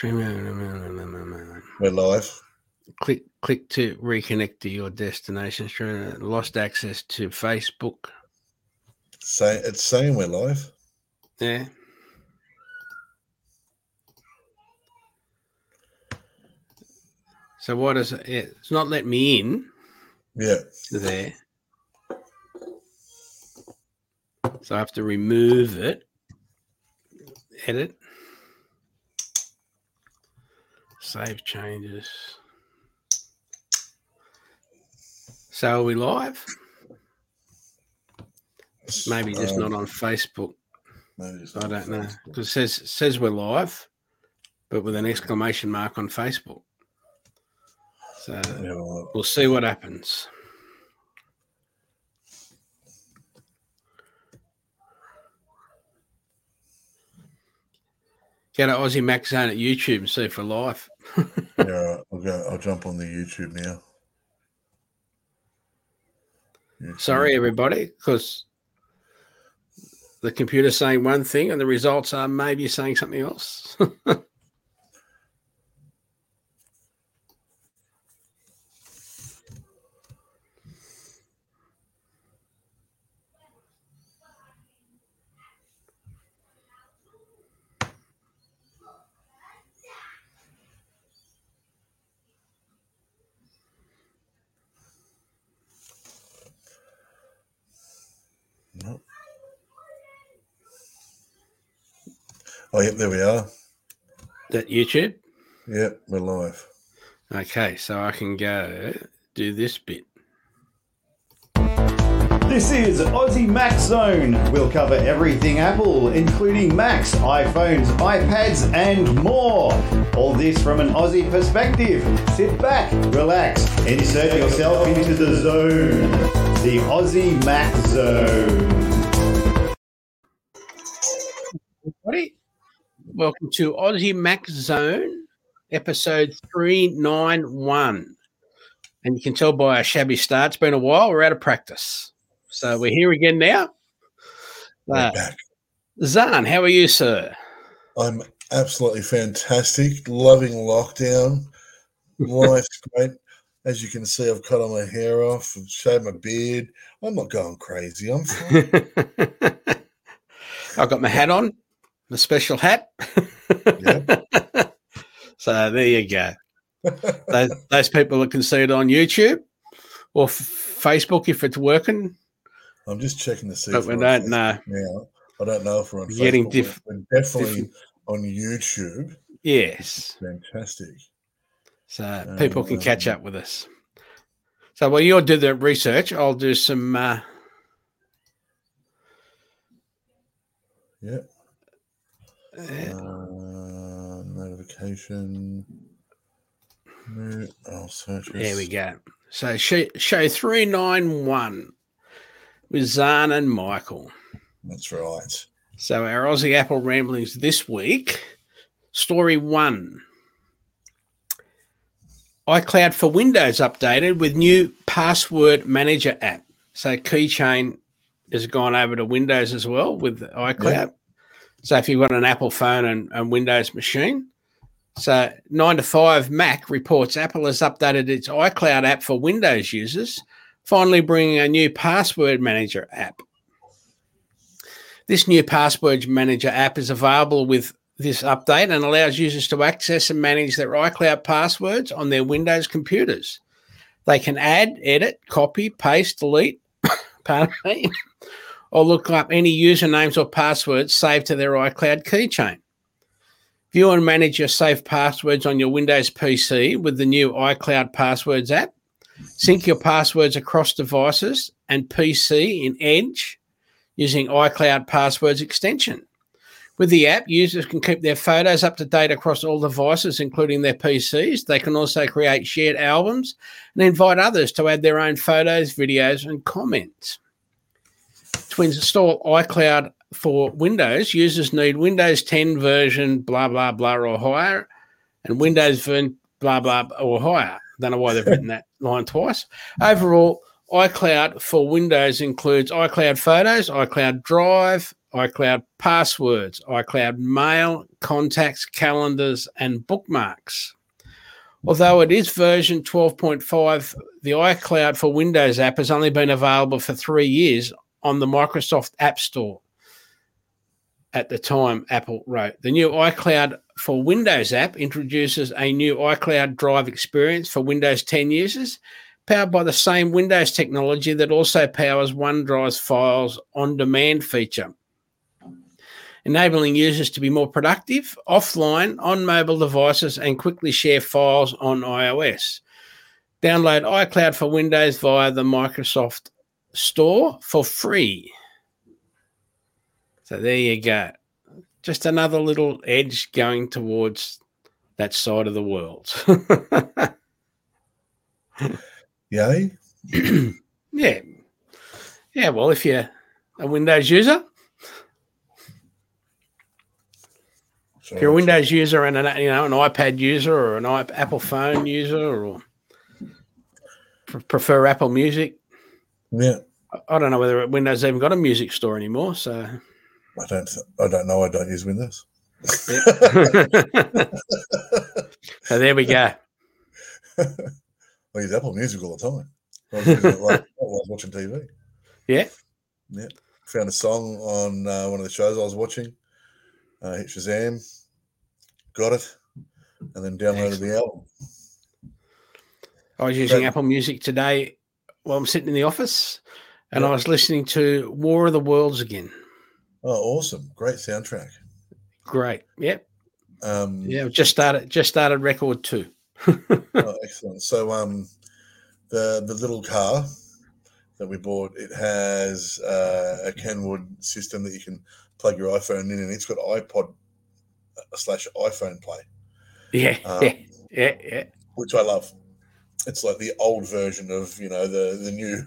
We're live. Click to reconnect to your destination. Lost access to Facebook. Say it's saying we're live. Yeah. So why does it? It's not letting me in. Yeah. There. So I have to remove it. Edit. Save changes. So are we live? Maybe just not on Facebook. Maybe just I don't know. Because it says we're live, but with an exclamation mark on Facebook. So yeah, well, we'll see what happens. Go to Aussie Mac Zone at YouTube and see if we're live. Yeah, I'll jump on the YouTube now. YouTube. Sorry, everybody, because the computer's saying one thing and the results are maybe saying something else. Oh, yep, there we are. That YouTube? Yep, we're live. Okay, so I can go do this bit. This is Aussie Mac Zone. We'll cover everything Apple, including Macs, iPhones, iPads, and more. All this from an Aussie perspective. Sit back, relax, insert yourself into the zone. The Aussie Mac Zone. What? Welcome to Aussie Mac Zone, episode 391. And you can tell by our shabby start, it's been a while. We're out of practice. So we're here again now. Back. Zahn, how are you, sir? I'm absolutely fantastic. Loving lockdown. Life's great. As you can see, I've cut all my hair off and shaved my beard. I'm not going crazy. I'm fine. I've got my hat on. A special hat. Yep. So there you go. Those people that can see it on YouTube or Facebook if it's working. I'm just checking to see. But we don't know. Now. I don't know if we're on Facebook. We're definitely on YouTube. Yes. Fantastic. So people can catch up with us. So while you'll do the research, I'll do some. Yeah. Notification. I'll search. There we go. So show 391 with Zahn and Michael. That's right. So our Aussie Apple ramblings this week. Story 1. iCloud for Windows updated with new password manager app. So Keychain has gone over to Windows as well with iCloud. Yeah. So if you've got an Apple phone and Windows machine. So 9to5Mac reports Apple has updated its iCloud app for Windows users, finally bringing a new password manager app. This new password manager app is available with this update and allows users to access and manage their iCloud passwords on their Windows computers. They can add, edit, copy, paste, delete, pardon me, or look up any usernames or passwords saved to their iCloud keychain. View and manage your saved passwords on your Windows PC with the new iCloud Passwords app. Sync your passwords across devices and PC in Edge using iCloud Passwords extension. With the app, users can keep their photos up to date across all devices, including their PCs. They can also create shared albums and invite others to add their own photos, videos, and comments. To install iCloud for Windows, users need Windows 10 version blah, blah, blah or higher and Windows version blah, blah or higher. Don't know why they've written that line twice. Overall, iCloud for Windows includes iCloud Photos, iCloud Drive, iCloud Passwords, iCloud Mail, Contacts, Calendars, and Bookmarks. Although it is version 12.5, the iCloud for Windows app has only been available for 3 years on the Microsoft App Store at the time, Apple wrote. The new iCloud for Windows app introduces a new iCloud Drive experience for Windows 10 users, powered by the same Windows technology that also powers OneDrive's Files on Demand feature, enabling users to be more productive offline on mobile devices and quickly share files on iOS. Download iCloud for Windows via the Microsoft Store for free. So there you go. Just another little edge going towards that side of the world. Yay. Yeah. Yeah, well, if you're a Windows user, if you're a Windows user and an, you know, an iPad user or an Apple phone user or prefer Apple Music. Yeah. I don't know whether Windows even got a music store anymore, so I don't know. I don't use Windows. Yep. So there we go. I use Apple Music all the time. I was watching TV. Yeah. Yeah. Found a song on one of the shows I was watching. Hit Shazam, got it, and then downloaded the album. I was using Apple Music today while I'm sitting in the office, and I was listening to War of the Worlds again. Oh, awesome. Great soundtrack. Great. Yep. Yeah, just started record 2. Oh, excellent. So the little car that we bought, it has a Kenwood system that you can plug your iPhone in, and it's got iPod /iPhone Play. Yeah. Which I love. It's like the old version of, you know, the new.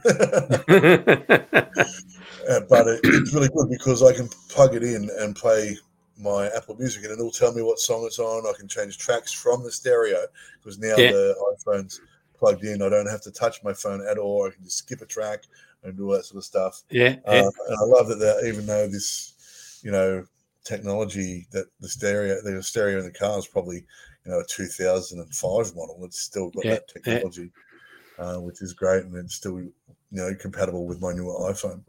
But it's really good because I can plug it in and play my Apple Music, and it'll tell me what song it's on. I can change tracks from the stereo because now the iPhone's plugged in. I don't have to touch my phone at all. I can just skip a track and do all that sort of stuff. And I love that even though this, you know, technology that the stereo in the car is probably, you know, a 2005 model. It's still got that technology, which is great, and it's still, you know, compatible with my newer iPhone.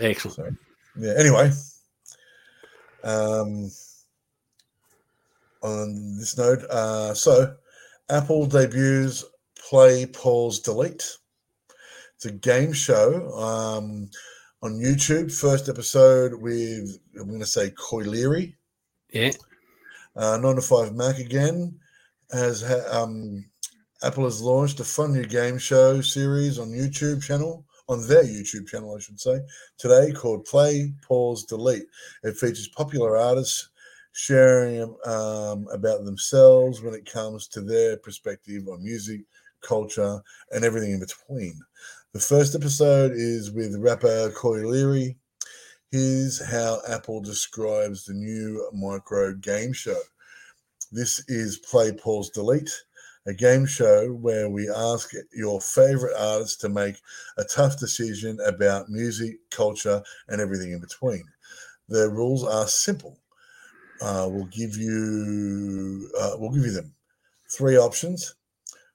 Excellent. So, yeah. Anyway, on this note, so Apple debuts Play, Pause, Delete. It's a game show on YouTube. First episode with, I'm going to say, Coi Leary. Yeah. 9to5Mac again. Apple has launched a fun new game show series on their YouTube channel, I should say, today called Play, Pause, Delete. It features popular artists sharing about themselves when it comes to their perspective on music, culture, and everything in between. The first episode is with rapper Coi Leray. Here's how Apple describes the new micro game show. This is Play, Pause, Delete, a game show where we ask your favorite artists to make a tough decision about music, culture, and everything in between. The rules are simple. We'll give you them. 3 options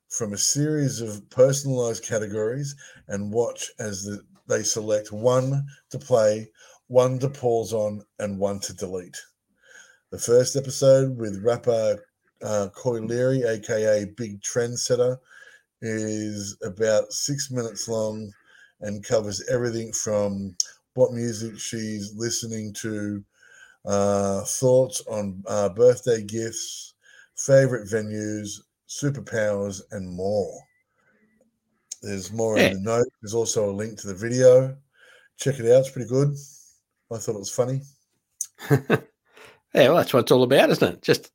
from a series of personalized categories, and watch as they select 1 to play, 1 to pause on, and 1 to delete. The first episode with rapper Coi Leary, aka Big Trendsetter, is about 6 minutes long and covers everything from what music she's listening to, thoughts on birthday gifts, favorite venues, superpowers, and more. There's more in the note. There's also a link to the video. Check it out. It's pretty good. I thought it was funny. Yeah, well, that's what it's all about, isn't it? Just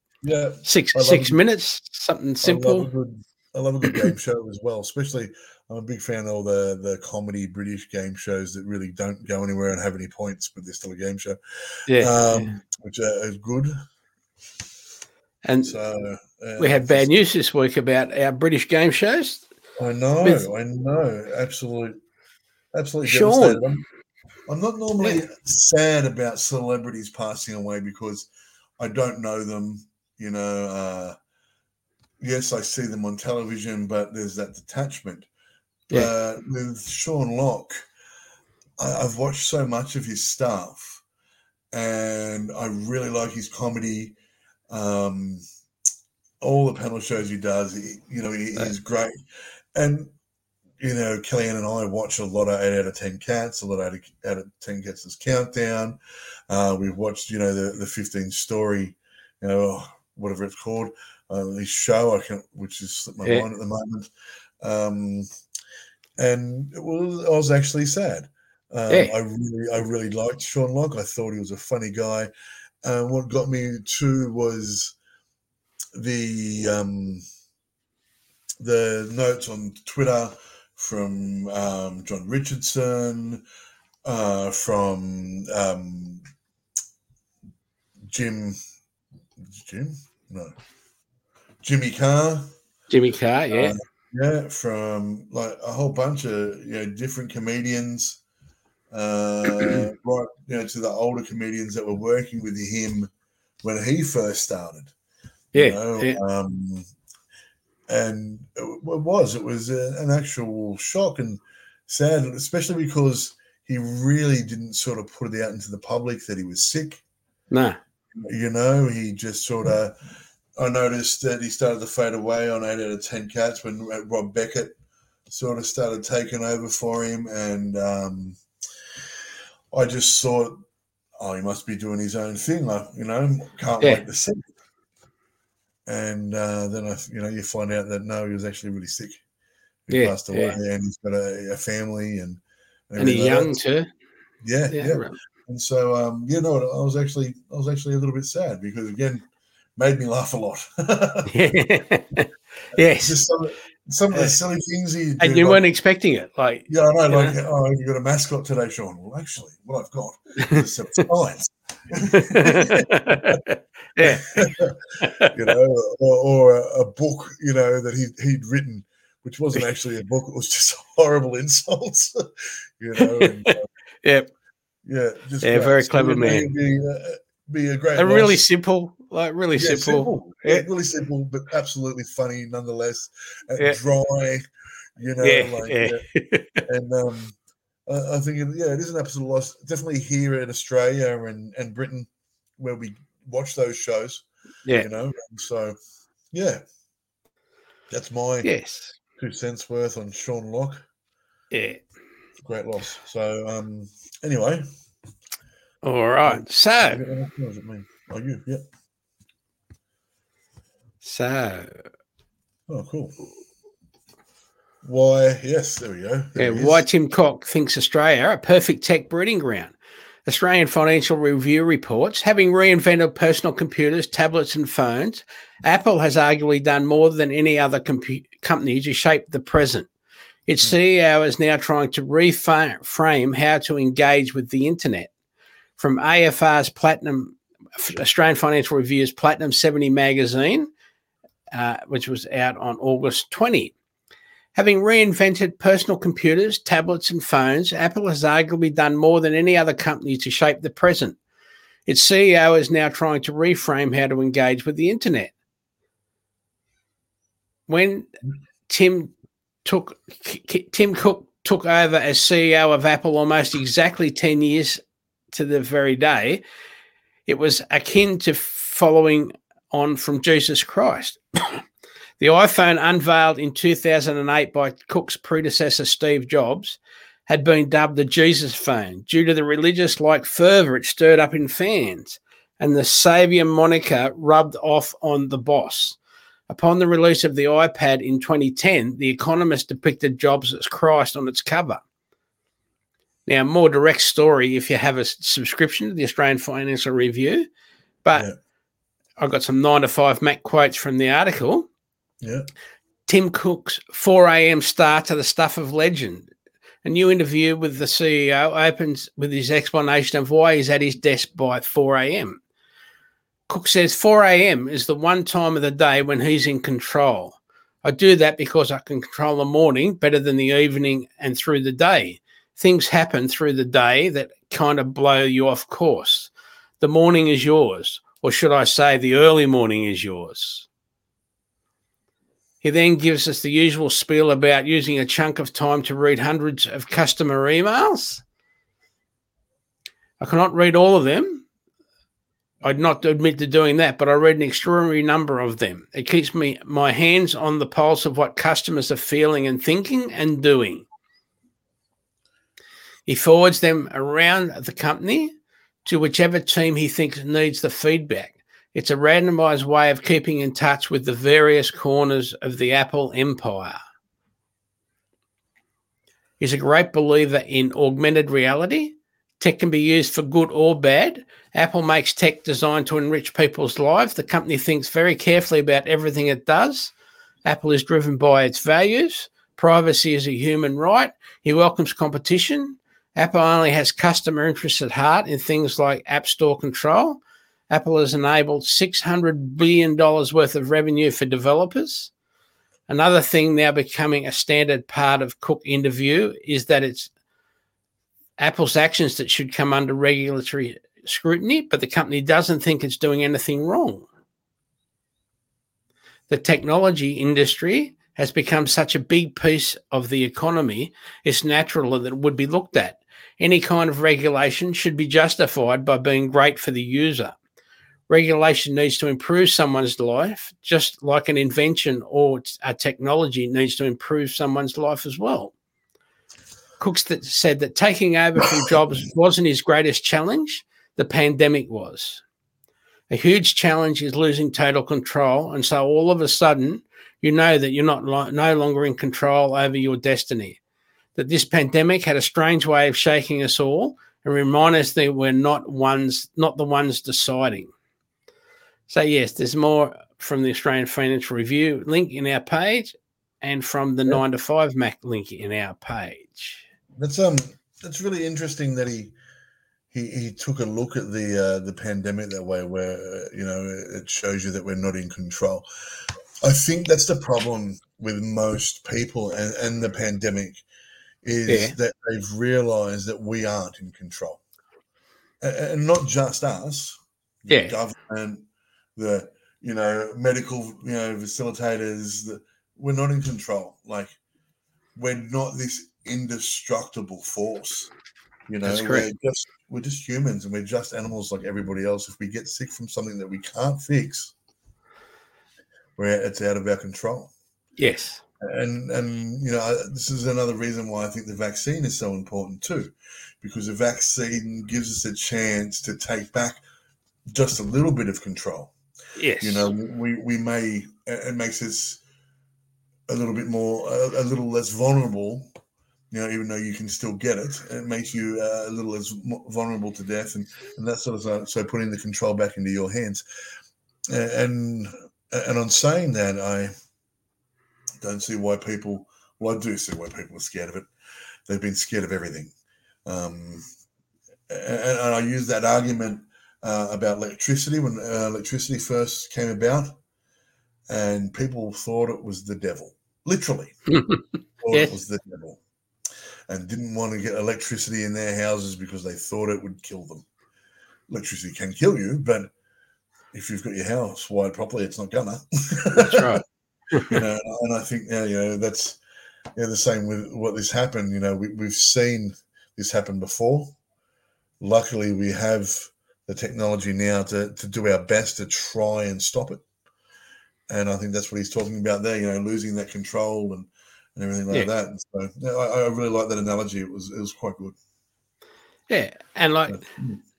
6 minutes, something simple. I love a good game show as well, especially I'm a big fan of all the comedy British game shows that really don't go anywhere and have any points, but they're still a game show, which is good. And so, we had bad news this week about our British game shows. I know. Absolutely. Absolutely. Sean. I'm not normally sad about celebrities passing away because I don't know them. You know, yes, I see them on television, but there's that detachment. Yeah. With Sean Lock, I've watched so much of his stuff, and I really like his comedy. All the panel shows he does, he's great. And, you know, Kellyanne and I watch a lot of 8 Out of 10 Cats, a lot of 8 Out of 10 Cats Does Countdown. We've watched, you know, the 15 story, you know, whatever it's called, this show, which has slipped my mind at the moment. And I was actually sad. I really liked Sean Lock. I thought he was a funny guy. What got me too was the notes on Twitter from John Richardson, from Jimmy Carr, from like a whole bunch of different comedians, right, to the older comedians that were working with him when he first started. And it was an actual shock and sad, especially because he really didn't sort of put it out into the public that he was sick. Nah. You know, he just sort of, I noticed that he started to fade away on 8 Out of 10 Cats when Rob Beckett sort of started taking over for him. And I just thought, he must be doing his own thing. Can't wait to see it. And then, you find out that, no, he was actually really sick. He passed away and he's got a family. And he's young too. Yeah. Right. And so, I was actually a little bit sad because, again, made me laugh a lot. Yes. Just some of the silly things he did. And you weren't expecting it. You've got a mascot today, Sean. Well, actually, what I've got is a surprise. Or a book, that he'd written, which wasn't actually a book. It was just horrible insults, And, very clever man. Be a great. And really simple, simple. Yeah, really simple, but absolutely funny nonetheless. And dry, And I think, it is an absolute loss. Definitely here in Australia and Britain, where we watch those shows. And so, that's my 2 cents worth on Sean Lock. Yeah, great loss. So, anyway. All right. So, are you? Yeah. So. Oh, cool. Why, yes, there we go. Why Tim Cook thinks Australia a perfect tech breeding ground. Australian Financial Review reports, having reinvented personal computers, tablets and phones, Apple has arguably done more than any other company to shape the present. Its CEO is now trying to reframe how to engage with the internet. From Australian Financial Review's Platinum 70 magazine, which was out on August 20. Having reinvented personal computers, tablets and phones, Apple has arguably done more than any other company to shape the present. Its CEO is now trying to reframe how to engage with the internet. When Tim Cook took over as CEO of Apple almost exactly 10 years to the very day, it was akin to following on from Jesus Christ. The iPhone, unveiled in 2008 by Cook's predecessor Steve Jobs, had been dubbed the Jesus phone due to the religious-like fervour it stirred up in fans, and the saviour moniker rubbed off on the boss. Upon the release of the iPad in 2010, The Economist depicted Jobs as Christ on its cover. Now, more direct story if you have a subscription to the Australian Financial Review, but I've got some 9to5Mac quotes from the article. Yeah. Tim Cook's 4 a.m. star to the stuff of legend. A new interview with the CEO opens with his explanation of why he's at his desk by 4 a.m. Cook says 4 a.m. is the one time of the day when he's in control. I do that because I can control the morning better than the evening and through the day. things happen through the day that kind of blow you off course. The morning is yours, or should I say the early morning is yours. He then gives us the usual spiel about using a chunk of time to read hundreds of customer emails. I cannot read all of them. I'd not admit to doing that, but I read an extraordinary number of them. It keeps my hands on the pulse of what customers are feeling and thinking and doing. He forwards them around the company to whichever team he thinks needs the feedback. It's a randomized way of keeping in touch with the various corners of the Apple empire. He's a great believer in augmented reality. Tech can be used for good or bad. Apple makes tech designed to enrich people's lives. The company thinks very carefully about everything it does. Apple is driven by its values. Privacy is a human right. He welcomes competition. Apple only has customer interests at heart in things like App Store control. Apple has enabled $600 billion worth of revenue for developers. Another thing now becoming a standard part of Cook interview is that it's Apple's actions that should come under regulatory scrutiny, but the company doesn't think it's doing anything wrong. The technology industry has become such a big piece of the economy, it's natural that it would be looked at. Any kind of regulation should be justified by being great for the user. Regulation needs to improve someone's life, just like an invention or a technology needs to improve someone's life as well. Cooks said that taking over from Jobs wasn't his greatest challenge, the pandemic was. A huge challenge is losing total control, and so all of a sudden you know that you're no longer in control over your destiny, that this pandemic had a strange way of shaking us all and remind us that we're not the ones deciding. So, yes, there's more from the Australian Financial Review link in our page and from the 9to5Mac link in our page. That's really interesting that he took a look at the pandemic that way, where you know it shows you that we're not in control. I think that's the problem with most people and the pandemic is that they've realised that we aren't in control, and not just us, the government, the medical facilitators. We're not in control. Like, we're not this indestructible force. That's correct. We're just humans, and we're just animals like everybody else. If we get sick from something that we can't fix, it's out of our control. Yes. And this is another reason why I think the vaccine is so important too, because the vaccine gives us a chance to take back just a little bit of control. Yes. We may, it makes us a little bit more, a little less vulnerable, even though you can still get it. It makes you a little less vulnerable to death and that sort of stuff. So putting the control back into your hands. And on saying that, I do see why people are scared of it. They've been scared of everything. And I use that argument about electricity when electricity first came about, and people thought it was the devil, literally. It was the devil, and didn't want to get electricity in their houses because they thought it would kill them. Electricity can kill you, but if you've got your house wired properly, it's not gonna. That's right. And I think that's the same with what this happened. We've seen this happen before. Luckily, we have the technology now to do our best to try and stop it. And I think that's what he's talking about there. Losing that control and everything like that. And so I really like that analogy. It was quite good. Yeah, and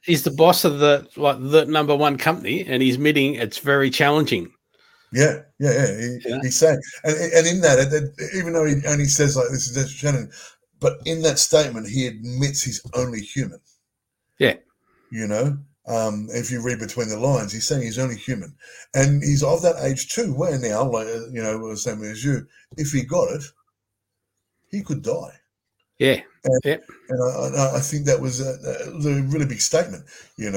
he's the boss of the number one company, and he's admitting it's very challenging. Yeah. He's saying, and in that, even though he only says like this is Shannon, but in that statement he admits he's only human. Yeah, if you read between the lines, he's saying he's only human, and he's of that age too, where now, like same as you, if he got it, he could die. Yeah. And I think that was a really big statement, I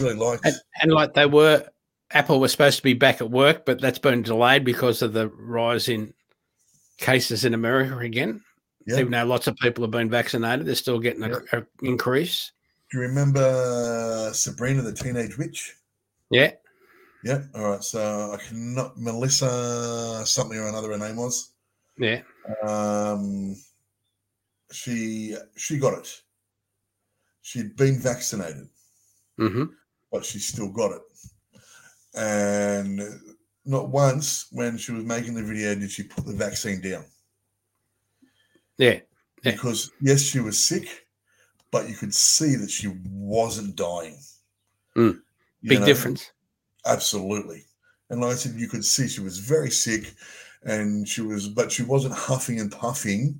really liked it. And Apple was supposed to be back at work, but that's been delayed because of the rise in cases in America again. Yep. Even though lots of people have been vaccinated, they're still getting an increase. Do you remember Sabrina the Teenage Witch? Yeah. Yeah. All right. So I cannot, Melissa something or another her name was. Yeah. She got it. She'd been vaccinated, but she still got it. And not once when she was making the video did she put the vaccine down. Yeah. Because, yes, she was sick, but you could see that she wasn't dying. Mm. Big difference. Absolutely. And like I said, you could see she was very sick and she was, but she wasn't huffing and puffing.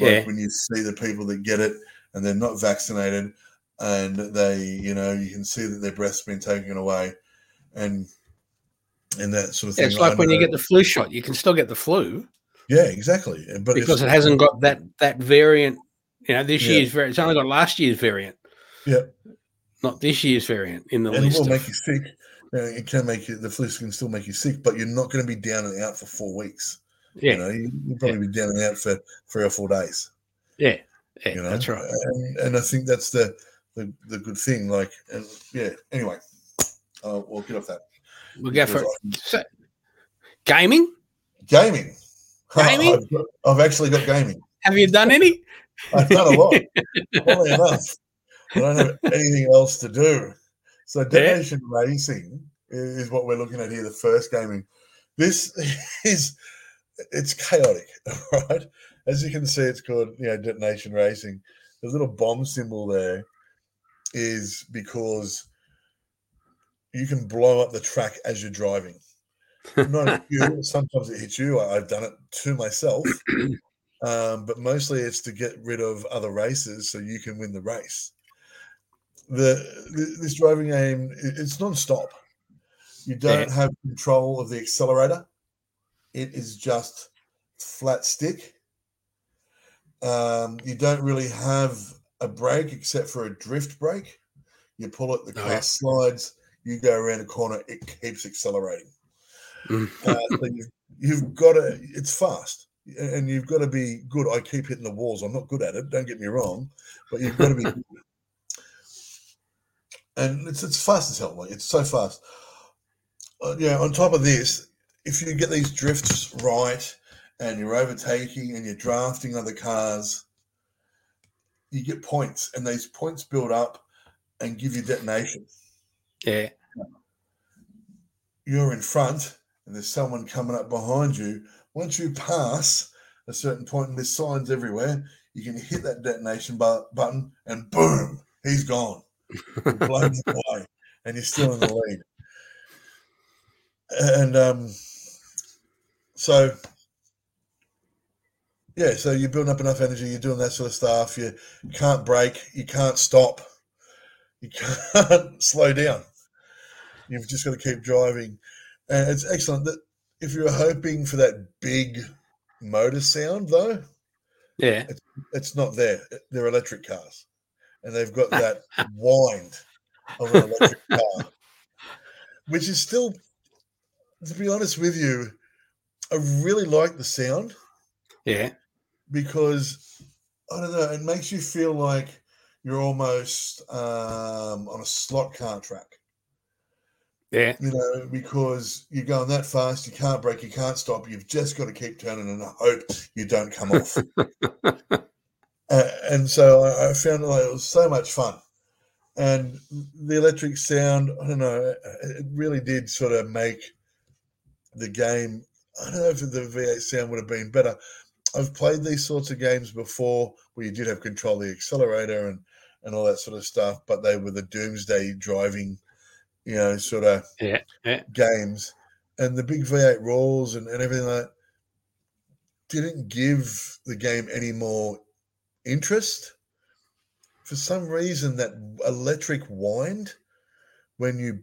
Like when you see the people that get it and they're not vaccinated and they, you know, you can see that their breath's been taken away and that sort of thing. It's like when you get the flu shot, you can still get the flu. Yeah, exactly. But because it hasn't got that variant, you know, this year's variant. It's only got last year's variant. Yeah. Not this year's variant in the list. It will make you sick. It can make you, the flu can still make you sick, but you're not going to be down and out for 4 weeks. Yeah. You know, you'll probably be down and out for 3 or 4 days. Yeah. Yeah, you know? That's right. And I think that's the good thing. Like, and anyway, we'll get off that. We'll go for so, gaming? Gaming. Gaming? I've actually got gaming. Have you done any? I've done a lot. Funnily enough, I don't have anything else to do. So donation racing is what we're looking at here, the first gaming. This is, it's chaotic, right? As you can see, it's called, you know, detonation racing. The little bomb symbol there is because you can blow up the track as you're driving. Not you. Sometimes it hits you. I've done it to myself. But mostly it's to get rid of other races so you can win the race. This driving game, it's non-stop. You don't have control of the accelerator. It is just flat stick. You don't really have a brake except for a drift brake. You pull it, the car slides, you go around a corner, it keeps accelerating. So you've got to, it's fast and you've got to be good. I keep hitting the walls. I'm not good at it, don't get me wrong, but you've got to be good. And it's fast as hell. Like, it's so fast. On top of this, if you get these drifts right, and you're overtaking and you're drafting other cars, you get points, and these points build up and give you detonation. Yeah. You're in front and there's someone coming up behind you. Once you pass a certain point, and there's signs everywhere, you can hit that detonation button and boom, he's gone. You're blown away and you're still in the lead. And so... yeah, so you're building up enough energy, you're doing that sort of stuff, you can't brake, you can't stop, you can't slow down. You've just got to keep driving. And it's excellent. That if you're hoping for that big motor sound, though, it's not there. They're electric cars, and they've got that whine of an electric car, which is still, to be honest with you, I really like the sound. Yeah. Because, I don't know, it makes you feel like you're almost on a slot car track. Yeah. You know, because you're going that fast, you can't brake, you can't stop, you've just got to keep turning and hope you don't come off. And so I found like it was so much fun. And the electric sound, I don't know, it really did sort of make the game. I don't know if the V8 sound would have been better. I've played these sorts of games before where you did have control of the accelerator and all that sort of stuff, but they were the doomsday driving, you know, sort of games. And the big V8 roars and everything like that didn't give the game any more interest. For some reason, that electric wind, when you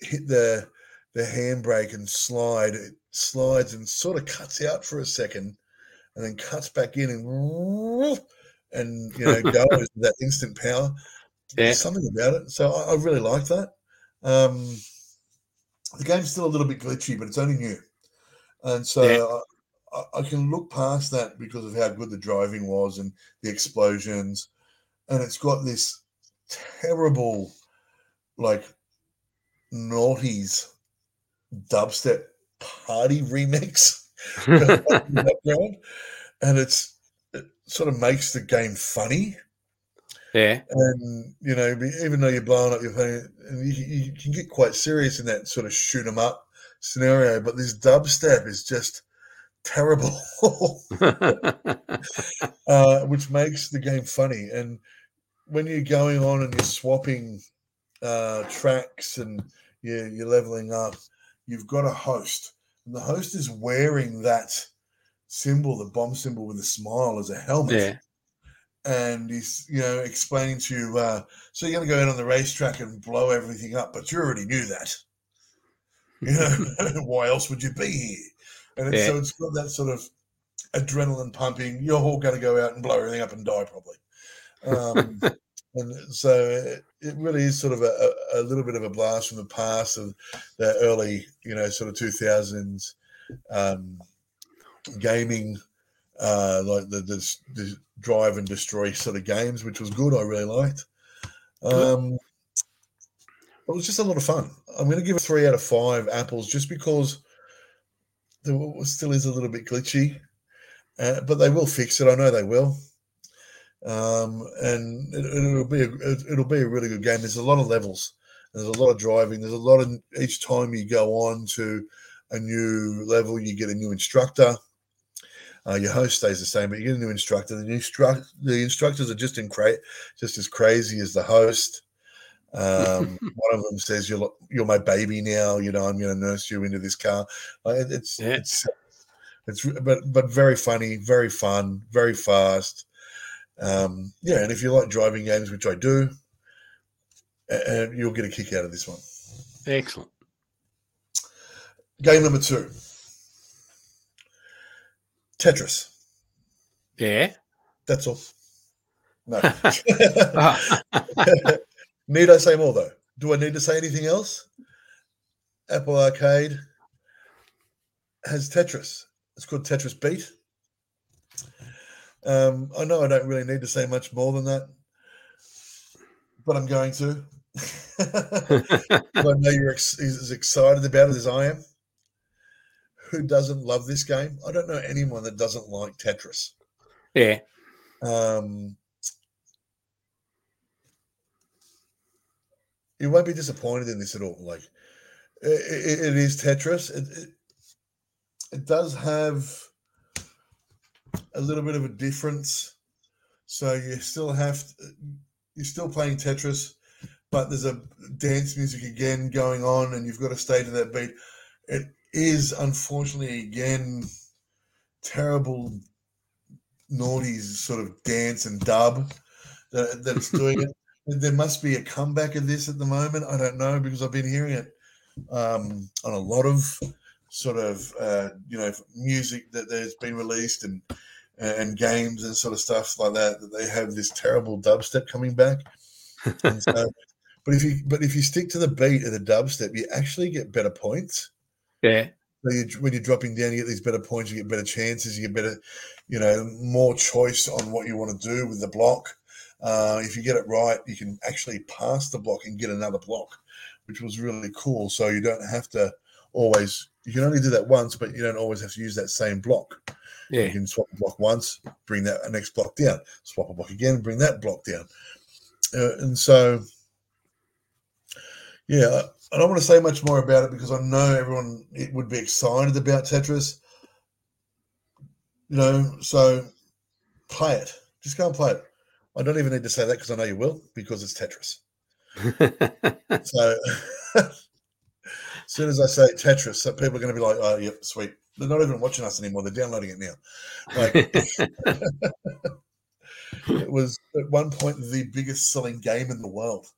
hit the handbrake and slide, it slides and sort of cuts out for a second and then cuts back in and you know, goes that instant power. There's something about it. So I really like that. The game's still a little bit glitchy, but it's only new. And so I can look past that because of how good the driving was and the explosions. And it's got this terrible, like, noughties dubstep party remix in the background. And it sort of makes the game funny. Yeah. And, you know, even though you're blowing up your phone, you can get quite serious in that sort of shoot 'em up scenario, but this dubstep is just terrible, which makes the game funny. And when you're going on and you're swapping tracks and you're leveling up, you've got a host. And the host is wearing that symbol, the bomb symbol with a smile as a helmet. Yeah. And he's, you know, explaining to you, so you're going to go out on the racetrack and blow everything up, but you already knew that. You know, why else would you be here? And it's, yeah. So it's got that sort of adrenaline pumping. You're all going to go out and blow everything up and die probably. And so it really is sort of a little bit of a blast from the past of the early, you know, sort of 2000s gaming, like the drive and destroy sort of games, which was good. I really liked. It was just a lot of fun. I'm going to give it 3 out of 5 apples just because it still is a little bit glitchy, but they will fix it. I know they will. And it'll be a really good game. There's a lot of levels. There's a lot of driving. There's a lot of each time you go on to a new level, you get a new instructor. Your host stays the same, but you get a new instructor. The instructors are just as crazy as the host. One of them says, "You're my baby now. You know, I'm going to nurse you into this car." It's very funny, very fun, very fast. Yeah, and if you like driving games, which I do, you'll get a kick out of this one. Excellent. Game number 2. Tetris. Yeah. That's all. No. Need I say more, though? Do I need to say anything else? Apple Arcade has Tetris. It's called Tetris Beat. I know I don't really need to say much more than that, but I'm going to. I know you're as excited about it as I am. Who doesn't love this game? I don't know anyone that doesn't like Tetris. Yeah. You won't be disappointed in this at all. Like, it is Tetris. It does have a little bit of a difference. So you're still playing Tetris, but there's a dance music again going on, and you've got to stay to that beat. It is, unfortunately, again, terrible, naughty sort of dance and dub that's doing it. There must be a comeback of this at the moment. I don't know, because I've been hearing it on a lot of sort of music that there's been released and games and sort of stuff like that. That they have this terrible dubstep coming back. And so, but if you stick to the beat of the dubstep, you actually get better points. Yeah. So when you're dropping down, you get these better points. You get better chances. You get better, you know, more choice on what you want to do with the block. If you get it right, you can actually pass the block and get another block, which was really cool. So you don't have to always – you can only do that once, but you don't always have to use that same block. Yeah. You can swap a block once, bring that next block down, swap a block again, bring that block down. And so, yeah, I don't want to say much more about it because I know everyone would be excited about Tetris. You know, so play it. Just go and play it. I don't even need to say that because I know you will, because it's Tetris. So as soon as I say Tetris, so people are going to be like, oh, yep, sweet. They're not even watching us anymore. They're downloading it now. Like, it was at one point the biggest selling game in the world.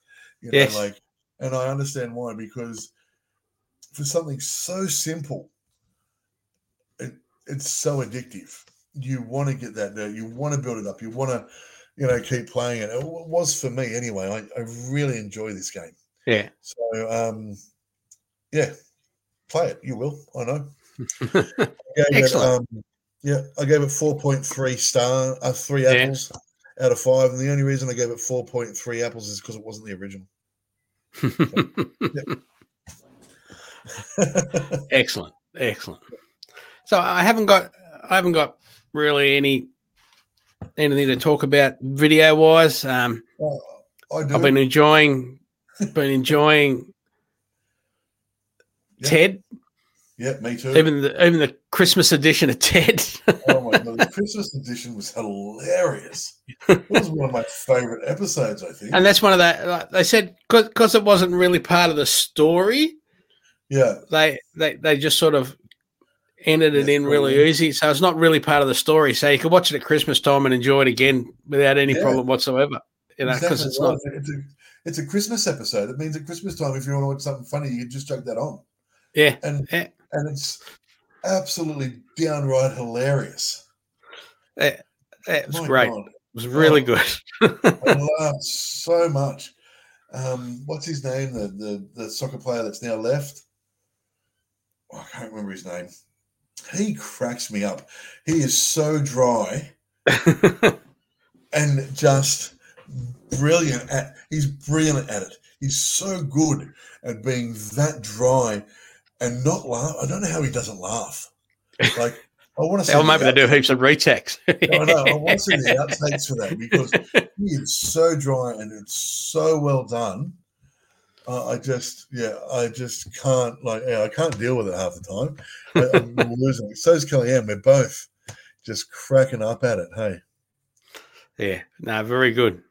You know, yes. Like, and I understand why, because for something so simple, it's so addictive. You want to get that there. You want to build it up. You want to, you know, keep playing it. It was for me anyway. I really enjoy this game. Yeah. So, yeah, play it. You will. I know. Excellent. Yeah, I gave it 4.3 star, three apples out of five, and the only reason I gave it 4.3 apples is because it wasn't the original. So, excellent, excellent. So I haven't got really anything to talk about video wise. I've been enjoying Ted. Yeah, me too. Even the Christmas edition of Ted. Oh my God, the Christmas edition was hilarious. It was one of my favourite episodes, I think. And that's one of the, like they said, because it wasn't really part of the story. Yeah, they just sort of ended it in really easy, so it's not really part of the story. So you could watch it at Christmas time and enjoy it again without any problem whatsoever. You know, because it's a Christmas episode. It means at Christmas time, if you want to watch something funny, you can just chuck that on. Yeah, and it's absolutely downright hilarious. It was great. God. It was really good. I laughed so much. What's his name? The soccer player that's now left. Oh, I can't remember his name. He cracks me up. He is so dry and just brilliant. He's brilliant at it. He's so good at being that dry. And not laugh. I don't know how he doesn't laugh. Like, I want to see. Well, maybe they do heaps of retakes. I know. I want to see the outtakes for that because he is so dry and it's so well done. I just can't. Like, I can't deal with it half the time. I'm losing. So is Kellyanne. We're both just cracking up at it. Hey. Yeah. No. Very good.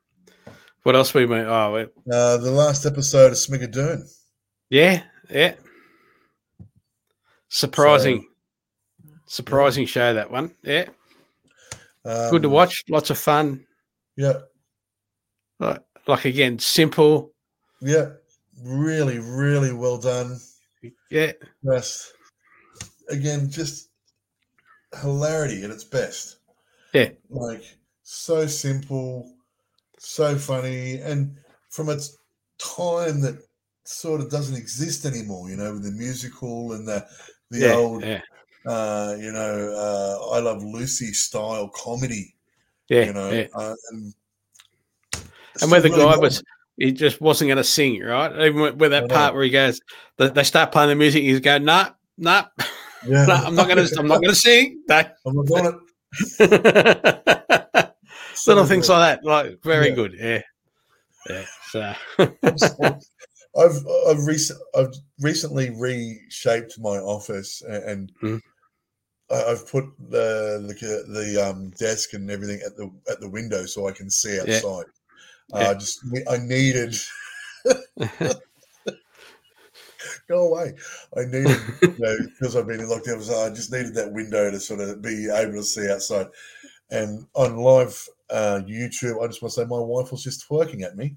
What else we made? The last episode of Smigadoon. Yeah. Yeah. Surprising show, that one. Yeah. Good to watch. Lots of fun. Yeah. Like again, simple. Yeah. Really, really well done. Yeah. Yes. Again, just hilarity at its best. Yeah. Like so simple, so funny, and from its time that sort of doesn't exist anymore, you know, with the musical and the old I Love Lucy style comedy. Yeah. You know, yeah. And where the really guy was, he just wasn't going to sing, right? Even with that part where he goes, they start playing the music, he's going, nah, no, I'm not going to sing. No. I'm not doing it. Little things like that, like very good. Yeah. Yeah. So I've recently reshaped my office and I've put the desk and everything at the window so I can see outside. Yeah. I needed because I've been in lockdown. So I just needed that window to sort of be able to see outside. And on live YouTube, I just want to say my wife was just twerking at me.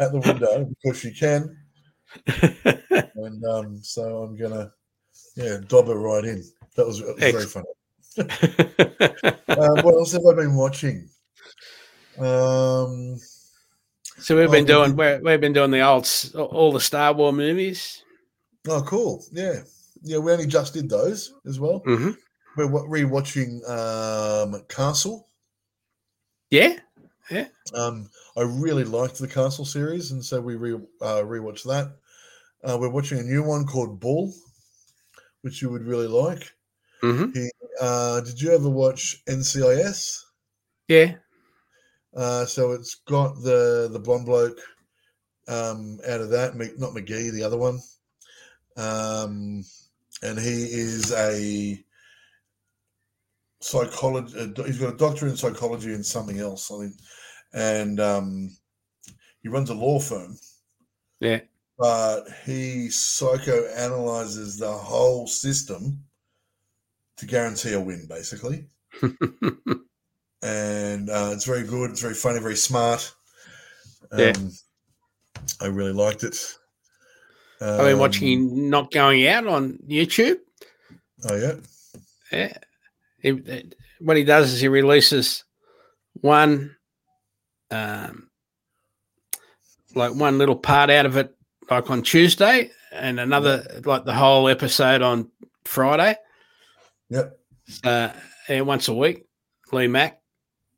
At the window because she can, and so I'm gonna dob it right in. That was very funny. What else have I been watching? So we've been doing the old all the Star Wars movies. Oh, cool! Yeah. We only just did those as well. Mm-hmm. We're rewatching Castle. Yeah. I really liked the Castle series, and so we rewatched that. We're watching a new one called Bull, which you would really like. Mm-hmm. Did you ever watch NCIS? Yeah. So it's got the blonde bloke out of that, not McGee, the other one, and he is a psychology. He's got a doctorate in psychology and something else, I think, and he runs a law firm. Yeah, but he psychoanalyzes the whole system to guarantee a win, basically. And it's very good. It's very funny, very smart. I really liked it. I've been watching Not Going Out on YouTube. Oh yeah. What he does is he releases one little part out of it, like on Tuesday, and another, like the whole episode on Friday. Yep. And once a week, Lee Mack.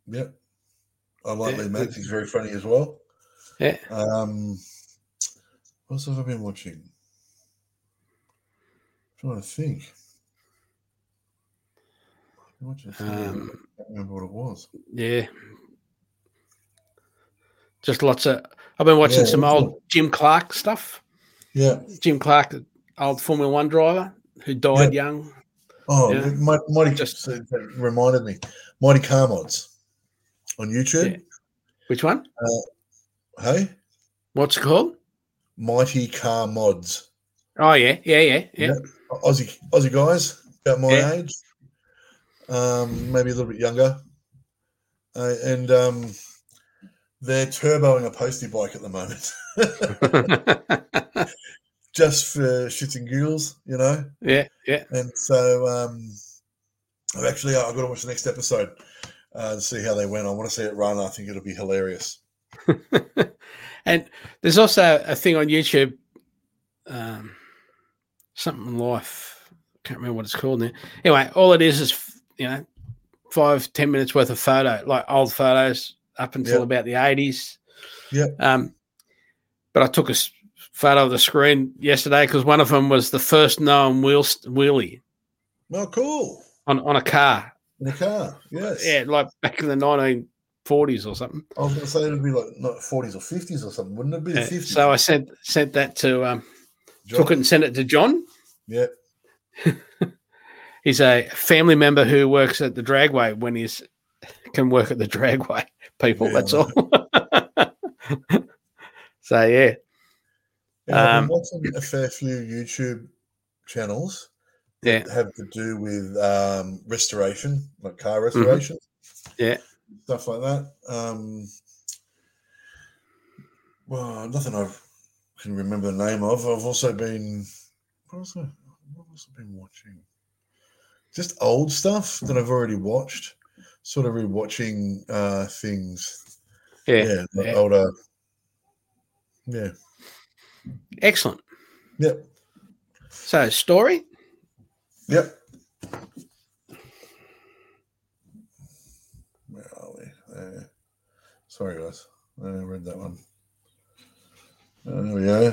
Yep. I like Lee Mack. He's very funny as well. Yeah. What else have I been watching? I'm trying to think. I can't remember what it was. Yeah. Just lots of... I've been watching some old Jim Clark stuff. Yeah. Jim Clark, old Formula One driver who died young. Oh, yeah. Mighty just reminded me. Mighty Car Mods on YouTube. Yeah. Which one? Hey? What's it called? Mighty Car Mods. Oh, yeah. Aussie guys about my age. Maybe a little bit younger. And they're turboing a postie bike at the moment. Just for shits and giggles, you know? Yeah. And so I've got to watch the next episode to see how they went. I want to see it run. I think it'll be hilarious. And there's also a thing on YouTube, something life. I can't remember what it's called now. Anyway, all it is, 5-10 minutes worth of photo, like old photos up until about the 80s. Yeah. But I took a photo of the screen yesterday because one of them was the first known wheelie. Oh, cool. On a car. In a car, yes. Yeah, like back in the 1940s or something. I was going to say it would be like not 40s or 50s or something, wouldn't it be? 50s. So I sent that to John. Took it and sent it to John. Yeah. He's a family member who works at the dragway when he's can work at the dragway. People, yeah, that's all. So I've been watching a fair few YouTube channels that have to do with restoration, like car restoration. Mm-hmm. Yeah. Stuff like that. Well, nothing I can remember the name of. I've also been watching? Just old stuff that I've already watched. Sort of rewatching things. Yeah. Older. Yeah. Excellent. Yep. So, story? Yep. Where are we? Sorry, guys. I read that one. There we go.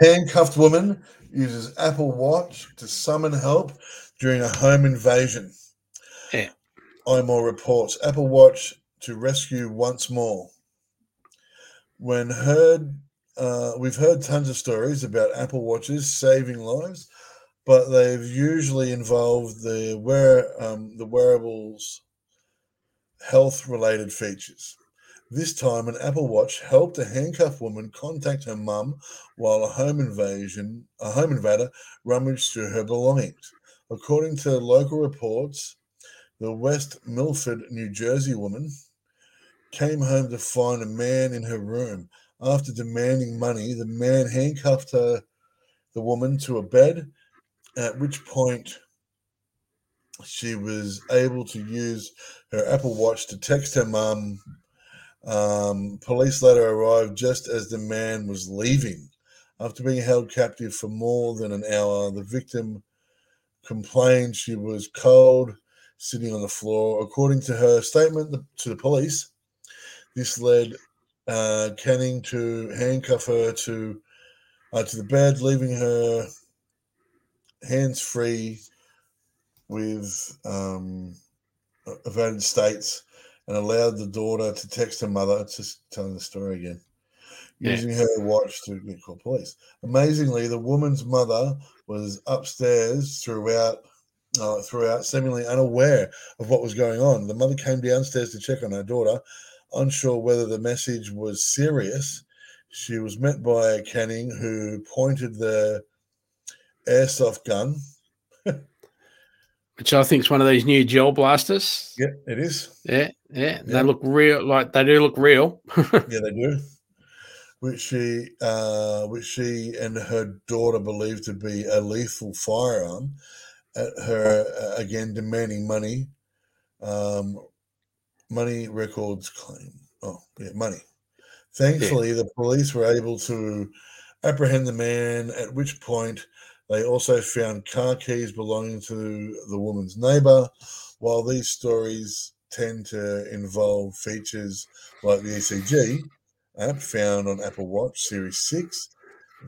Handcuffed woman uses Apple Watch to summon help during a home invasion. Yeah. iMore reports Apple Watch to rescue once more. We've heard tons of stories about Apple Watches saving lives, but they've usually involved the wearable's health-related features. This time, an Apple Watch helped a handcuffed woman contact her mum while a home invader rummaged through her belongings. According to local reports, the West Milford, New Jersey woman came home to find a man in her room. After demanding money, the man handcuffed the woman to a bed, at which point she was able to use her Apple Watch to text her mum. Police later arrived just as the man was leaving. After being held captive for more than an hour, the victim complained she was cold, sitting on the floor. According to her statement to the police, this led Canning to handcuff her to the bed, leaving her hands free with evaded states, and allowed the daughter to text her mother. It's just telling the story again. Using her watch to call police. Amazingly, the woman's mother was upstairs throughout, seemingly unaware of what was going on. The mother came downstairs to check on her daughter, unsure whether the message was serious. She was met by Canning, who pointed the airsoft gun. Which I think is one of these new gel blasters. Yeah, it is. Yeah. They look real. Like they do look real. Yeah, they do. Which she and her daughter believed to be a lethal firearm. At her again demanding money. Money records claim. Money. Thankfully, the police were able to apprehend the man, at which point they also found car keys belonging to the woman's neighbour. While these stories tend to involve features like the ECG app found on Apple Watch Series 6,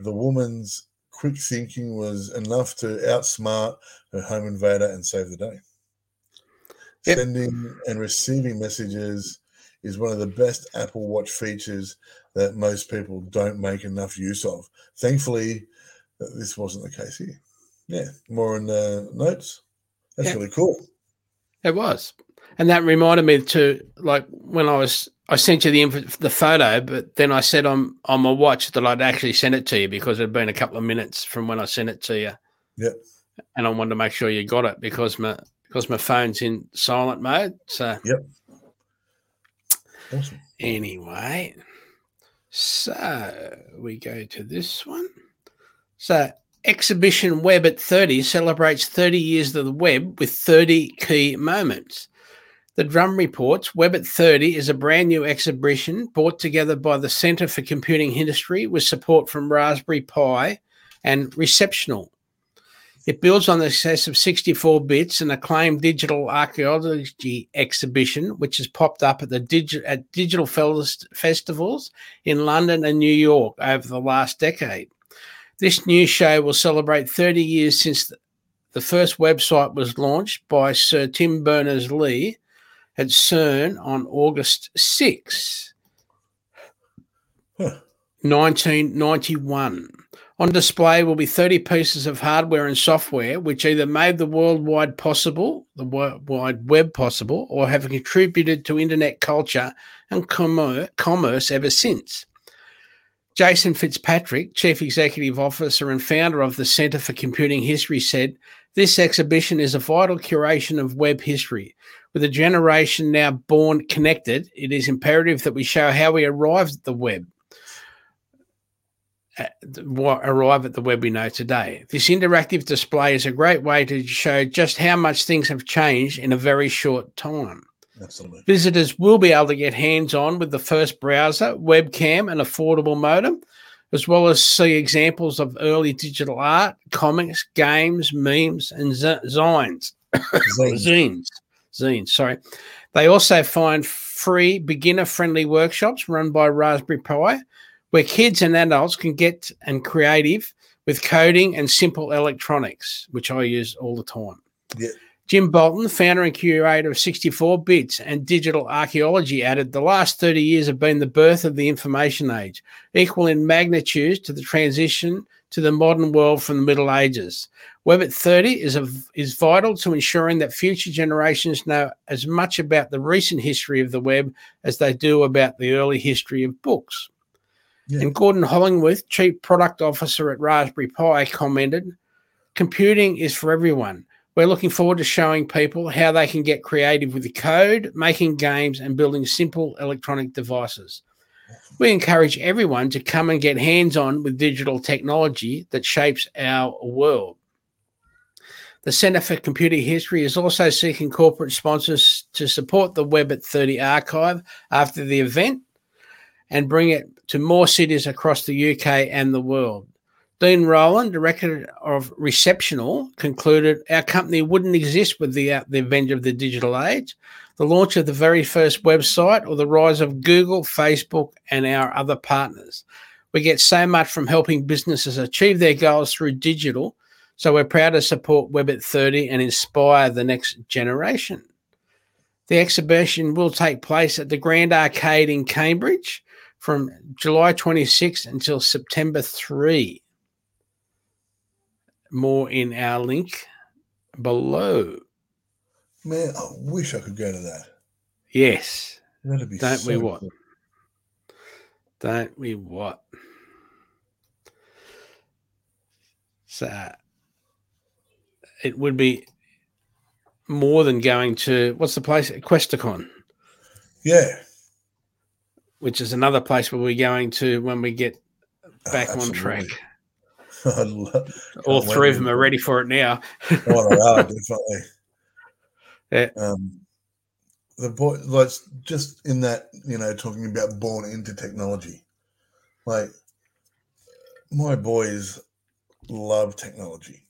the woman's quick thinking was enough to outsmart her home invader and save the day. Yep. Sending and receiving messages is one of the best Apple Watch features that most people don't make enough use of. Thankfully, this wasn't the case here. Yeah, more in the notes. That's really cool. It was. And that reminded me to, like, when I sent you the photo, but then I said on my watch that I'd actually sent it to you because it had been a couple of minutes from when I sent it to you. Yeah. And I wanted to make sure you got it because my phone's in silent mode. So yep. Awesome. Anyway, so we go to this one. So Exhibition Web at 30 celebrates 30 years of the web with 30 key moments. The Drum reports Web at 30 is a brand new exhibition brought together by the Centre for Computing History with support from Raspberry Pi and Receptional. It builds on the success of 64 Bits, an acclaimed digital archaeology exhibition, which has popped up at digital festivals in London and New York over the last decade. This new show will celebrate 30 years since the first website was launched by Sir Tim Berners-Lee at CERN on August 6, 1991. On display will be 30 pieces of hardware and software which either made the World Wide Web possible, or have contributed to internet culture and commerce ever since. Jason Fitzpatrick, Chief Executive Officer and founder of the Centre for Computing History, said, "This exhibition is a vital curation of web history. With a generation now born connected, it is imperative that we show how we arrived at the web. We know today. This interactive display is a great way to show just how much things have changed in a very short time." Absolutely. Visitors will be able to get hands-on with the first browser, webcam, and affordable modem, as well as see examples of early digital art, comics, games, memes, and zines. Zines. They also find free beginner-friendly workshops run by Raspberry Pi, where kids and adults can get and creative with coding and simple electronics, which I use all the time. Yeah. Jim Bolton, founder and curator of 64 Bits and Digital Archaeology, added, "The last 30 years have been the birth of the information age, equal in magnitude to the transition to the modern world from the Middle Ages. Web at 30 is vital to ensuring that future generations know as much about the recent history of the web as they do about the early history of books." Yeah. And Gordon Hollingworth, Chief Product Officer at Raspberry Pi, commented, "Computing is for everyone. We're looking forward to showing people how they can get creative with the code, making games, and building simple electronic devices. We encourage everyone to come and get hands-on with digital technology that shapes our world." The Centre for Computer History is also seeking corporate sponsors to support the Web at 30 archive after the event and bring it to more cities across the UK and the world. Dean Rowland, Director of Receptional, concluded, "Our company wouldn't exist with the advent of the digital age, the launch of the very first website, or the rise of Google, Facebook, and our other partners. We get so much from helping businesses achieve their goals through digital, so we're proud to support Web at 30 and inspire the next generation." The exhibition will take place at the Grand Arcade in Cambridge from July 26 until September 3. More in our link below. Man, I wish I could go to that. Yes. That'd be Don't so we what? Cool. Don't we what? So it would be more than going to, what's the place? Questacon. Yeah. Which is another place we'll be going to when we get back on track. All three of them are ready for it now. Oh, they are, definitely. Yeah. The boy, like, just in that, you know, talking about born into technology, like my boys love technology,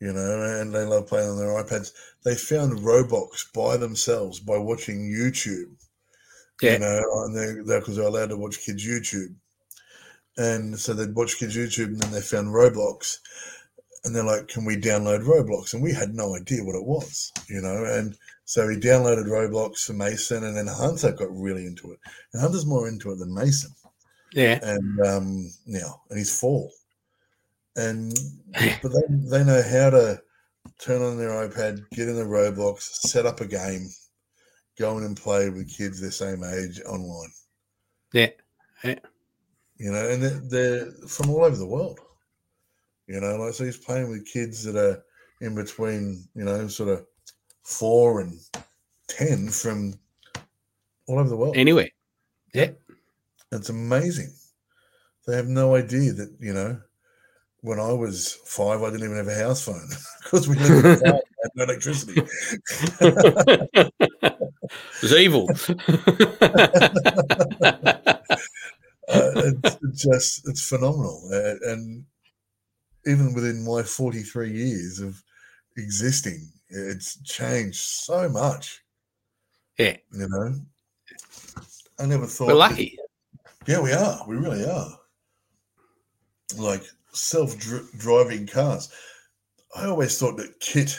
you know, and they love playing on their iPads. They found Roblox by themselves by watching YouTube, you know, and because they're allowed to watch kids' YouTube. And so they'd watch kids' YouTube, and then they found Roblox. And they're like, can we download Roblox? And we had no idea what it was, you know. And so he downloaded Roblox for Mason, and then Hunter got really into it. And Hunter's more into it than Mason. Yeah. And now, and he's 4. And but they know how to turn on their iPad, get in the Roblox, set up a game, go in and play with kids their same age online. Yeah. Yeah. You know, and they're from all over the world. You know, like, so he's playing with kids that are in between, you know, sort of 4 and 10 from all over the world. Anyway, yeah. It's amazing. They have no idea that, you know, when I was 5, I didn't even have a house phone because we didn't have no electricity. It was evil. It's phenomenal. And even within my 43 years of existing, it's changed so much. Yeah. You know? I never thought... We're lucky. Yeah, we are. We really are. Like self-driving cars. I always thought that kit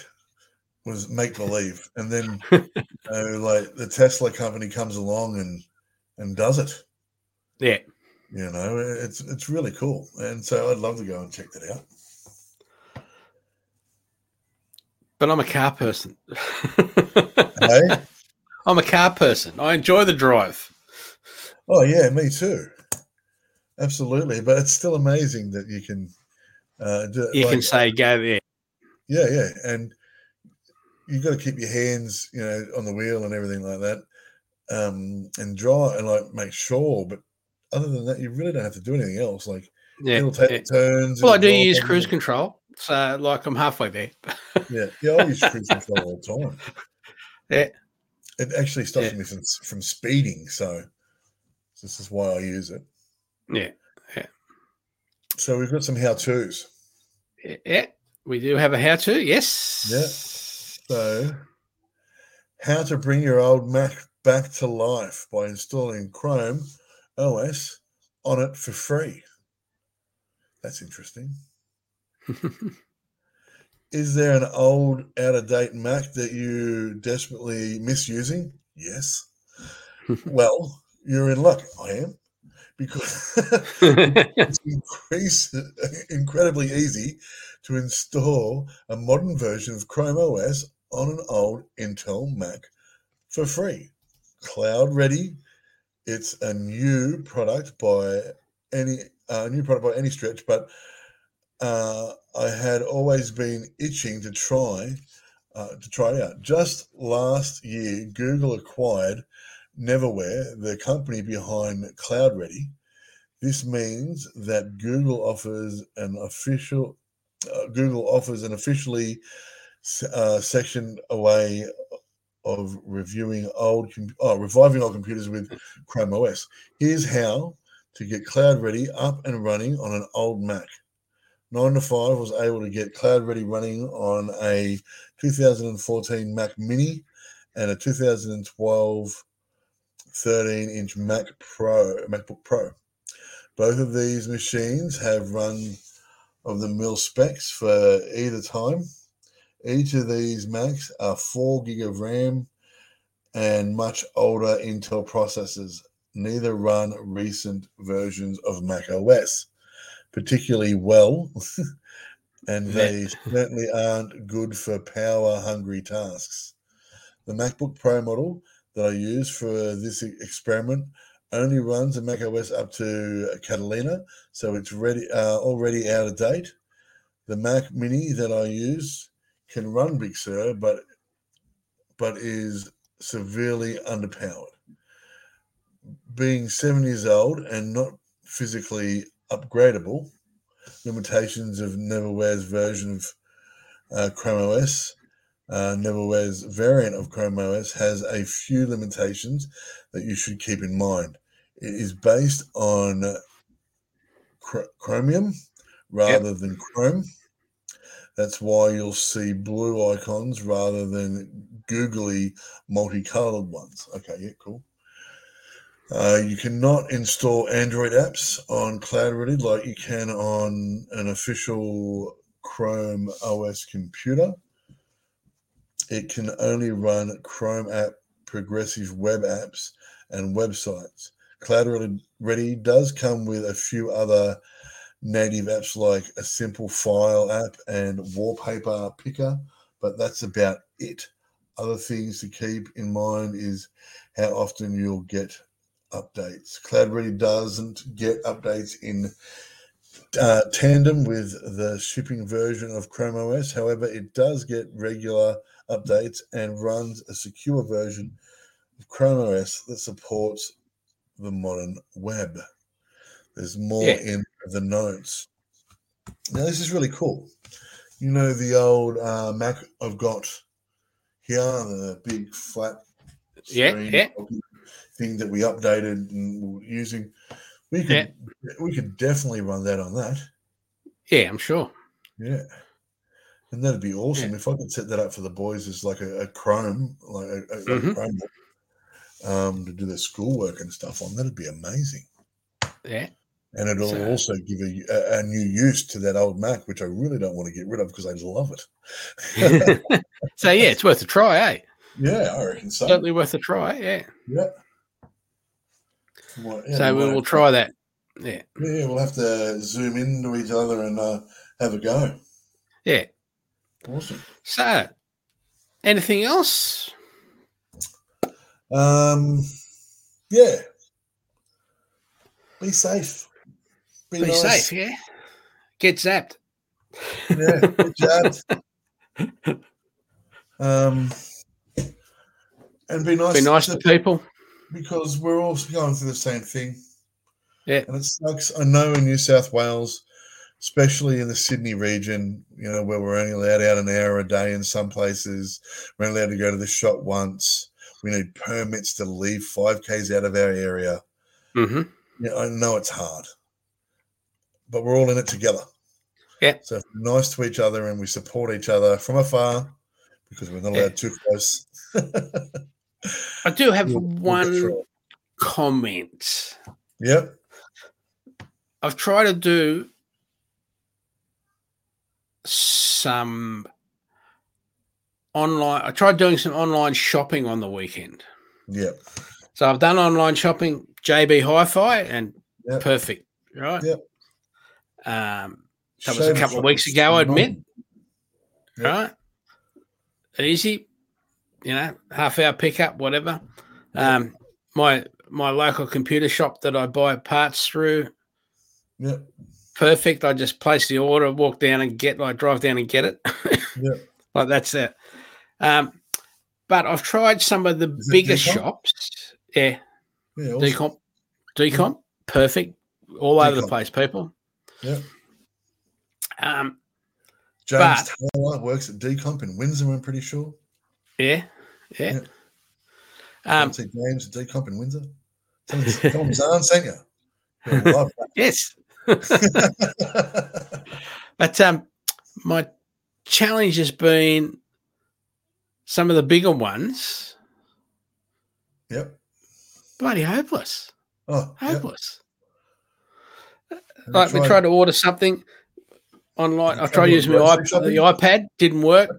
was make-believe. And then, you know, like, the Tesla company comes along and does it. Yeah. You know, it's really cool. And so I'd love to go and check that out. But I'm a car person. Hey? I'm a car person. I enjoy the drive. Oh, yeah, me too. Absolutely. But it's still amazing that you can do it. You can say, go there. Yeah, yeah. And you've got to keep your hands, you know, on the wheel and everything like that, and drive and, like, make sure. But other than that, you really don't have to do anything else. Like, it'll take turns. Well, I do use cruise control. So, like, I'm halfway there. Yeah, I use cruise control all the time. Yeah. It actually stops me from speeding, so this is why I use it. Yeah, yeah. So we've got some how-tos. Yeah, we do have a how-to, yes. Yeah. So, how to bring your old Mac back to life by installing Chrome OS on it for free. That's interesting. Is there an old, out-of-date Mac that you desperately miss using? Yes. Well, you're in luck. I am, because it's incredibly easy to install a modern version of Chrome OS on an old Intel Mac for free. CloudReady. It's a new product by any stretch, but I had always been itching to try it out. Just last year, Google acquired Neverware, the company behind CloudReady. This means that Google offers an officially section away of reviving old computers with Chrome OS. Here's how to get CloudReady up and running on an old Mac. 9to5 was able to get CloudReady running on a 2014 Mac Mini and a 2012 13-inch MacBook Pro. Both of these machines have run-of-the-mill specs for either time. Each of these Macs are 4 gig of RAM and much older Intel processors. Neither run recent versions of Mac OS particularly well, and they certainly aren't good for power-hungry tasks. The MacBook Pro model that I use for this experiment only runs a Mac OS up to Catalina, so it's already out of date. The Mac Mini that I use can run Big Sur, but is severely underpowered. Being 7 years old and not physically upgradable, limitations of Neverware's version of Chrome OS. Neverware's variant of Chrome OS has a few limitations that you should keep in mind. It is based on Chromium rather than Chrome. That's why you'll see blue icons rather than googly multicolored ones. Okay, yeah, cool. You cannot install Android apps on CloudReady like you can on an official Chrome OS computer. It can only run Chrome app, progressive web apps, and websites. CloudReady does come with a few other native apps like a simple file app and wallpaper picker, but that's about it. Other things to keep in mind is how often you'll get updates. CloudReady doesn't get updates in tandem with the shipping version of Chrome OS. However, it does get regular updates and runs a secure version of Chrome OS that supports the modern web. There's more in the notes. Now, this is really cool. You know the old Mac I've got here, the big flat screen thing that we updated and were using. We could definitely run that on that. Yeah, I'm sure. Yeah. And that'd be awesome if I could set that up for the boys as like a Chrome, like a Chromebook, to do their schoolwork and stuff on. That'd be amazing. Yeah. And it'll also give a new use to that old Mac, which I really don't want to get rid of because I love it. So, yeah, it's worth a try, eh? Yeah, I reckon so. Certainly worth a try, yeah. Yeah. Well, yeah, so we'll try that. Yeah. Yeah, we'll have to zoom into each other and have a go. Yeah. Awesome. So, anything else? Yeah. Be safe. Be nice. Safe, yeah. Get zapped. Yeah, get zapped. And be nice. Be nice to people. Because we're all going through the same thing. Yeah. And it sucks. I know in New South Wales, especially in the Sydney region, you know, where we're only allowed out an hour a day in some places. We're only allowed to go to the shop once. We need permits to leave 5Ks out of our area. Mm-hmm. Yeah, I know it's hard, but we're all in it together. Yeah. So if we're nice to each other and we support each other from afar because we're not allowed too close. I do have one comment. Yep. I've tried to do some online. I tried doing some online shopping on the weekend. Yep. So I've done online shopping, JB Hi-Fi, and perfect, right? Yep. That was a couple of weeks ago, I admit. Yep. Right? Easy, you know, half-hour pickup, whatever. Yep. My local computer shop that I buy parts through, perfect. I just place the order, walk down and drive down and get it. Like, that's it. But I've tried some of the bigger shops. Yeah. Yeah, awesome. D-Comp, perfect, all D-Comp. Over the place, people. Yeah. James Taylor works at D-Comp in Windsor, I'm pretty sure. Yeah. Can't see James at D-Comp in Windsor. Tom's aunt sent you. Love that. Yes. But my challenge has been some of the bigger ones. Yep. Bloody hopeless. Oh, hopeless. Yeah. Like, we tried to order something online. I tried to use the iPad, didn't work.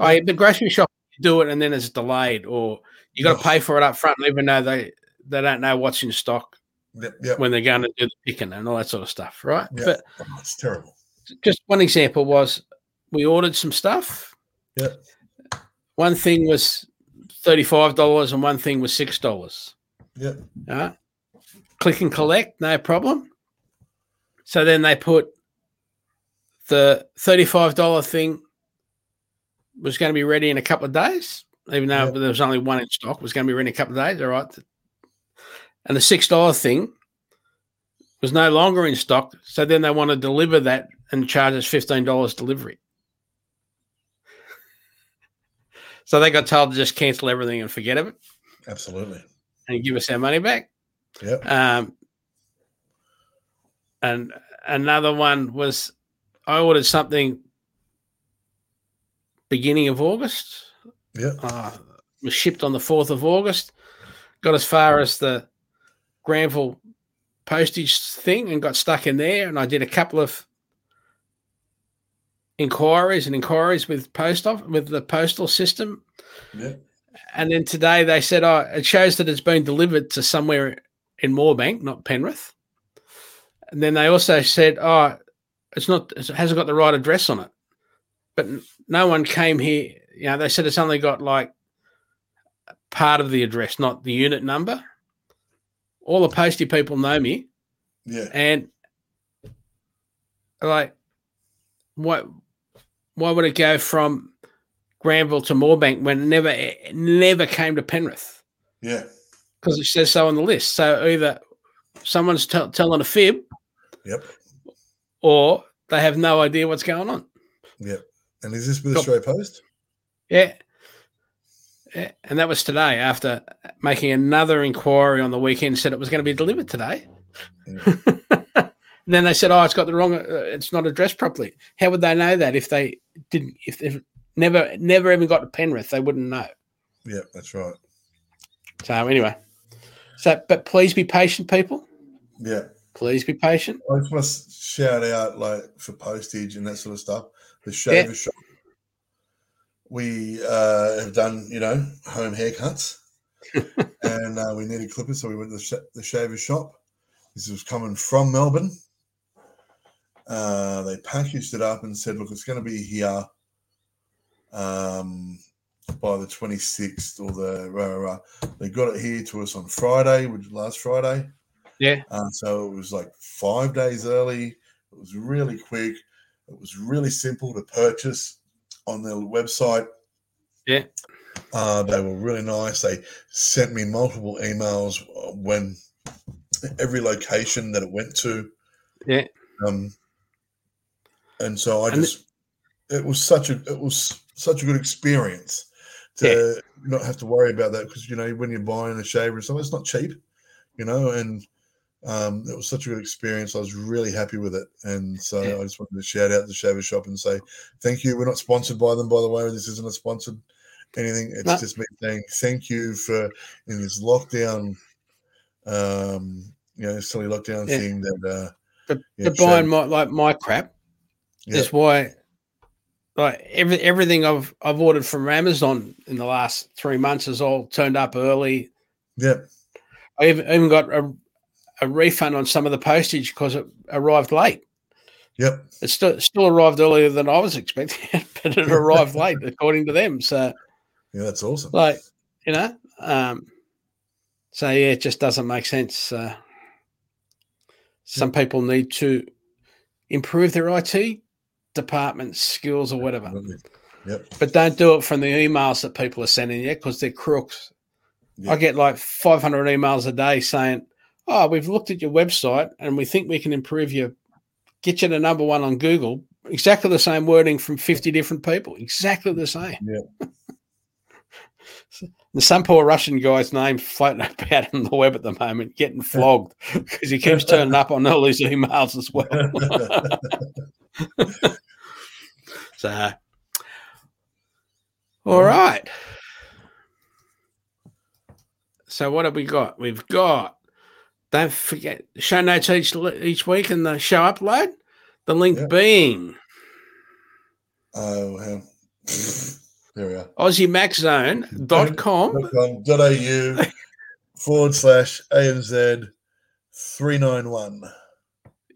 Yeah. The grocery shop, you do it and then it's delayed, or you got to pay for it up front, even though they don't know what's in stock when they're going to do the picking and all that sort of stuff, right? Yeah. But it's terrible. Just one example was we ordered some stuff. Yeah. One thing was $35 and one thing was $6. Yeah. Click and collect, no problem. So then they put the $35 thing was going to be ready in a couple of days, even though there was only one in stock, was going to be ready in a couple of days, all right. And the $6 thing was no longer in stock, so then they want to deliver that and charge us $15 delivery. So they got told to just cancel everything and forget of it. Absolutely. And give us our money back. Yeah. And another one was I ordered something beginning of August. Yeah. Was shipped on the 4th of August. Got as far as the Granville postage thing and got stuck in there. And I did a couple of inquiries with with the postal system. Yeah. And then today they said, oh, it shows that it's been delivered to somewhere in Moorebank, not Penrith. And then they also said, oh, it hasn't got the right address on it. But no one came here. You know, they said it's only got like part of the address, not the unit number. All the postie people know me. Yeah. And like, why would it go from Granville to Moorebank when it never came to Penrith? Yeah. Because it says so on the list. So either someone's telling a fib. Yep. Or they have no idea what's going on. Yep. And is this with Australia Post? Yeah. Yeah. And that was today after making another inquiry on the weekend, said it was going to be delivered today. Yeah. And then they said, oh, it's got the wrong, it's not addressed properly. How would they know that if they didn't, if never even got to Penrith, they wouldn't know. Yeah, that's right. So anyway, but please be patient, people. Yeah. Please be patient. I just want to shout out, like, for postage and that sort of stuff. The Shaver Shop. We have done, you know, home haircuts. And we needed clippers, so we went to the Shaver Shop. This was coming from Melbourne. They packaged it up and said, look, it's going to be here by the 26th or the rah, rah, rah. They got it here to us on Friday, last Friday. Yeah. So it was like 5 days early. It was really quick. It was really simple to purchase on their website. Yeah. They were really nice. They sent me multiple emails when every location that it went to. Yeah. And so it was such a good experience to not have to worry about that, because, you know, when you're buying a shaver and something, it's not cheap, you know, and it was such a good experience. I was really happy with it. And so I just wanted to shout out the Shaver Shop and say thank you. We're not sponsored by them, by the way. This isn't a sponsored anything. It's just me saying thank you for, in this lockdown, you know, silly lockdown thing that but buying my crap is why, like, everything I've ordered from Amazon in the last 3 months has all turned up early. Yeah. I even got a refund on some of the postage because it arrived late. Yep. It still arrived earlier than I was expecting, but it arrived late according to them. So yeah, that's awesome. Like, you know, so yeah, it just doesn't make sense. Some people need to improve their IT department skills or whatever. Yep. But don't do it from the emails that people are sending you, because they're crooks. Yep. I get like 500 emails a day saying, oh, we've looked at your website and we think we can improve get you to number one on Google. Exactly the same wording from 50 different people. Exactly the same. Yeah. Some poor Russian guy's name floating about on the web at the moment, getting flogged because he keeps turning up on all these emails as well. So, all right. So what have we got? We've got, don't forget, show notes each week and the show upload. The link being. Oh, hell. There we are. aussiemaczone.com.au/ANZ391.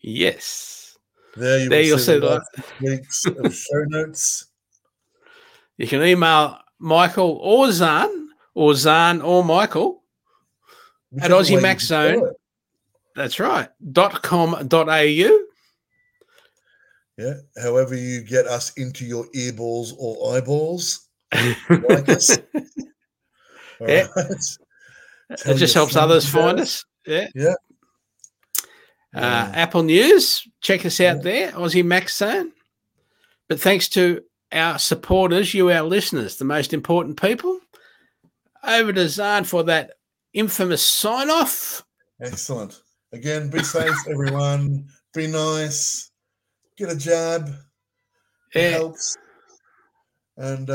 Yes. There you'll see the links of show notes. You can email Michael or Zahn or Michael at Aussie Mac Zone. That's right. .com.au. Yeah. However you get us into your earballs or eyeballs. Like us. Yeah. Right. It just helps others find us. Yeah. Yeah. Apple News. Check us out there. Aussie Mac Zone. But thanks to our supporters, you, our listeners, the most important people. Over to Zahn for that infamous sign off. Excellent. Again, be safe, everyone. be nice, get a jab. It helps. And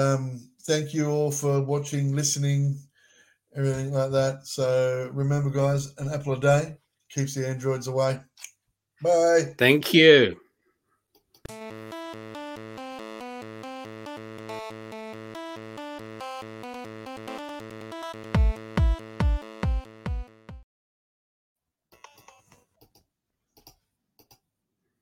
thank you all for watching, listening, everything like that. So remember, guys, an apple a day keeps the androids away. Bye. Thank you.